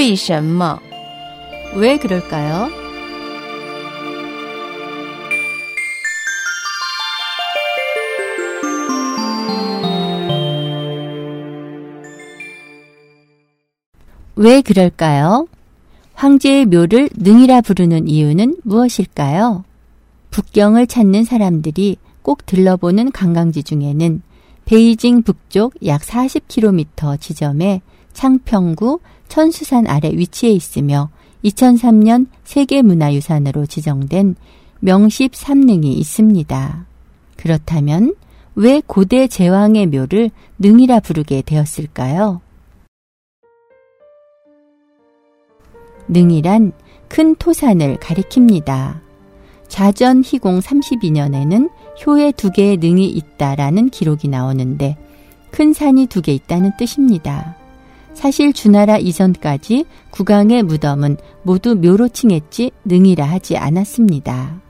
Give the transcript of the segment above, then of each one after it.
为什么? 왜 그럴까요? 왜 그럴까요? 황제의 묘를 능이라 부르는 이유는 무엇일까요? 북경을 찾는 사람들이 꼭 들러보는 관광지 중에는 베이징 북쪽 약 40km 지점에 창평구 천수산 아래 위치해 있으며 2003년 세계문화유산으로 지정된 명십 삼능이 있습니다. 그렇다면 왜 고대 제왕의 묘를 능이라 부르게 되었을까요? 능이란 큰 토산을 가리킵니다. 좌전 희공 32년에는 효에 2개의 능이 있다라는 기록이 나오는데 큰 산이 2개 있다는 뜻입니다. 사실 주나라 이전까지 국왕의 무덤은 모두 묘로 칭했지 능이라 하지 않았습니다.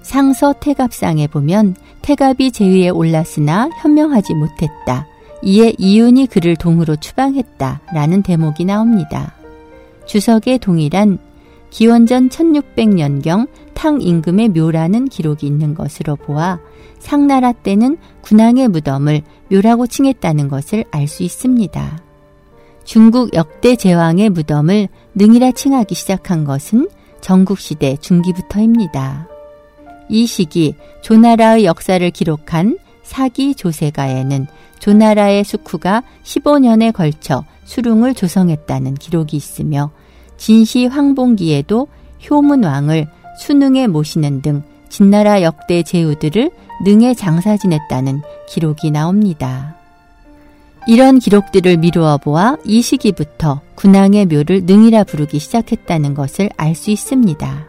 상서 태갑상에 보면 태갑이 제위에 올랐으나 현명하지 못했다. 이에 이윤이 그를 동으로 추방했다. 라는 대목이 나옵니다. 주석의 동이란 기원전 1600년경 탕 임금의 묘라는 기록이 있는 것으로 보아 상나라 때는 군왕의 무덤을 묘라고 칭했다는 것을 알 수 있습니다. 중국 역대 제왕의 무덤을 능이라 칭하기 시작한 것은 전국시대 중기부터입니다. 이 시기 조나라의 역사를 기록한 사기 조세가에는 조나라의 숙후가 15년에 걸쳐 수릉을 조성했다는 기록이 있으며 진시 황봉기에도 효문왕을 수능에 모시는 등 진나라 역대 제후들을 능에 장사 지냈다는 기록이 나옵니다. 이런 기록들을 미루어 보아 이 시기부터 군왕의 묘를 능이라 부르기 시작했다는 것을 알 수 있습니다.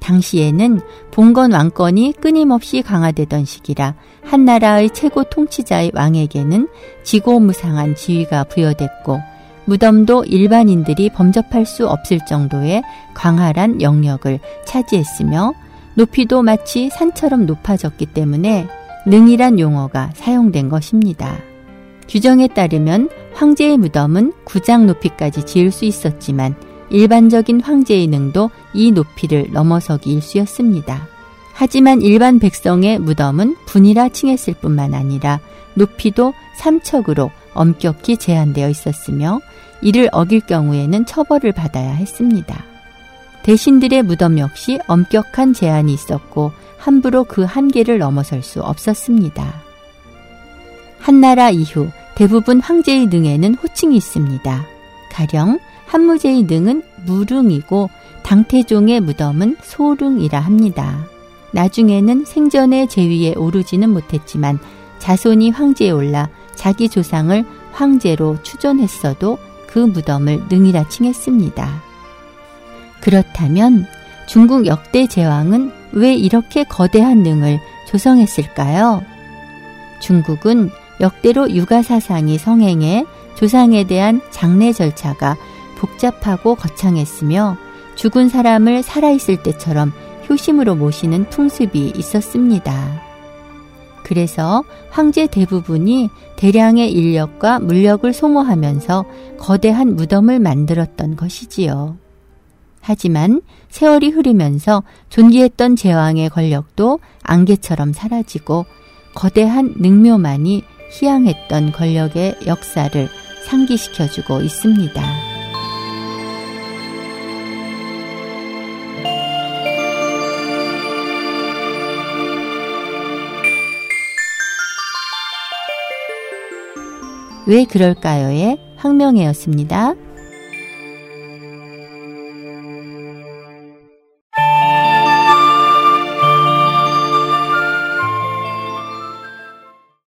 당시에는 봉건 왕권이 끊임없이 강화되던 시기라 한나라의 최고 통치자의 왕에게는 지고무상한 지위가 부여됐고 무덤도 일반인들이 범접할 수 없을 정도의 광활한 영역을 차지했으며 높이도 마치 산처럼 높아졌기 때문에 능이란 용어가 사용된 것입니다. 규정에 따르면 황제의 무덤은 9장 높이까지 지을 수 있었지만 일반적인 황제의 능도 이 높이를 넘어서기 일쑤였습니다. 하지만 일반 백성의 무덤은 분이라 칭했을 뿐만 아니라 높이도 3척으로 엄격히 제한되어 있었으며 이를 어길 경우에는 처벌을 받아야 했습니다. 대신들의 무덤 역시 엄격한 제한이 있었고 함부로 그 한계를 넘어설 수 없었습니다. 한나라 이후 대부분 황제의 능에는 호칭이 있습니다. 가령 한무제의 능은 무릉이고 당태종의 무덤은 소릉이라 합니다. 나중에는 생전에 제위에 오르지는 못했지만 자손이 황제에 올라 자기 조상을 황제로 추존했어도 그 무덤을 능이라 칭했습니다. 그렇다면 중국 역대 제왕은 왜 이렇게 거대한 능을 조성했을까요? 중국은 역대로 육아 사상이 성행해 조상에 대한 장례 절차가 복잡하고 거창했으며 죽은 사람을 살아있을 때처럼 효심으로 모시는 풍습이 있었습니다. 그래서 황제 대부분이 대량의 인력과 물력을 소모하면서 거대한 무덤을 만들었던 것이지요. 하지만 세월이 흐르면서 존귀했던 제왕의 권력도 안개처럼 사라지고 거대한 능묘만이 희양했던 권력의 역사를 상기시켜주고 있습니다. 왜 그럴까요의 황명혜였습니다.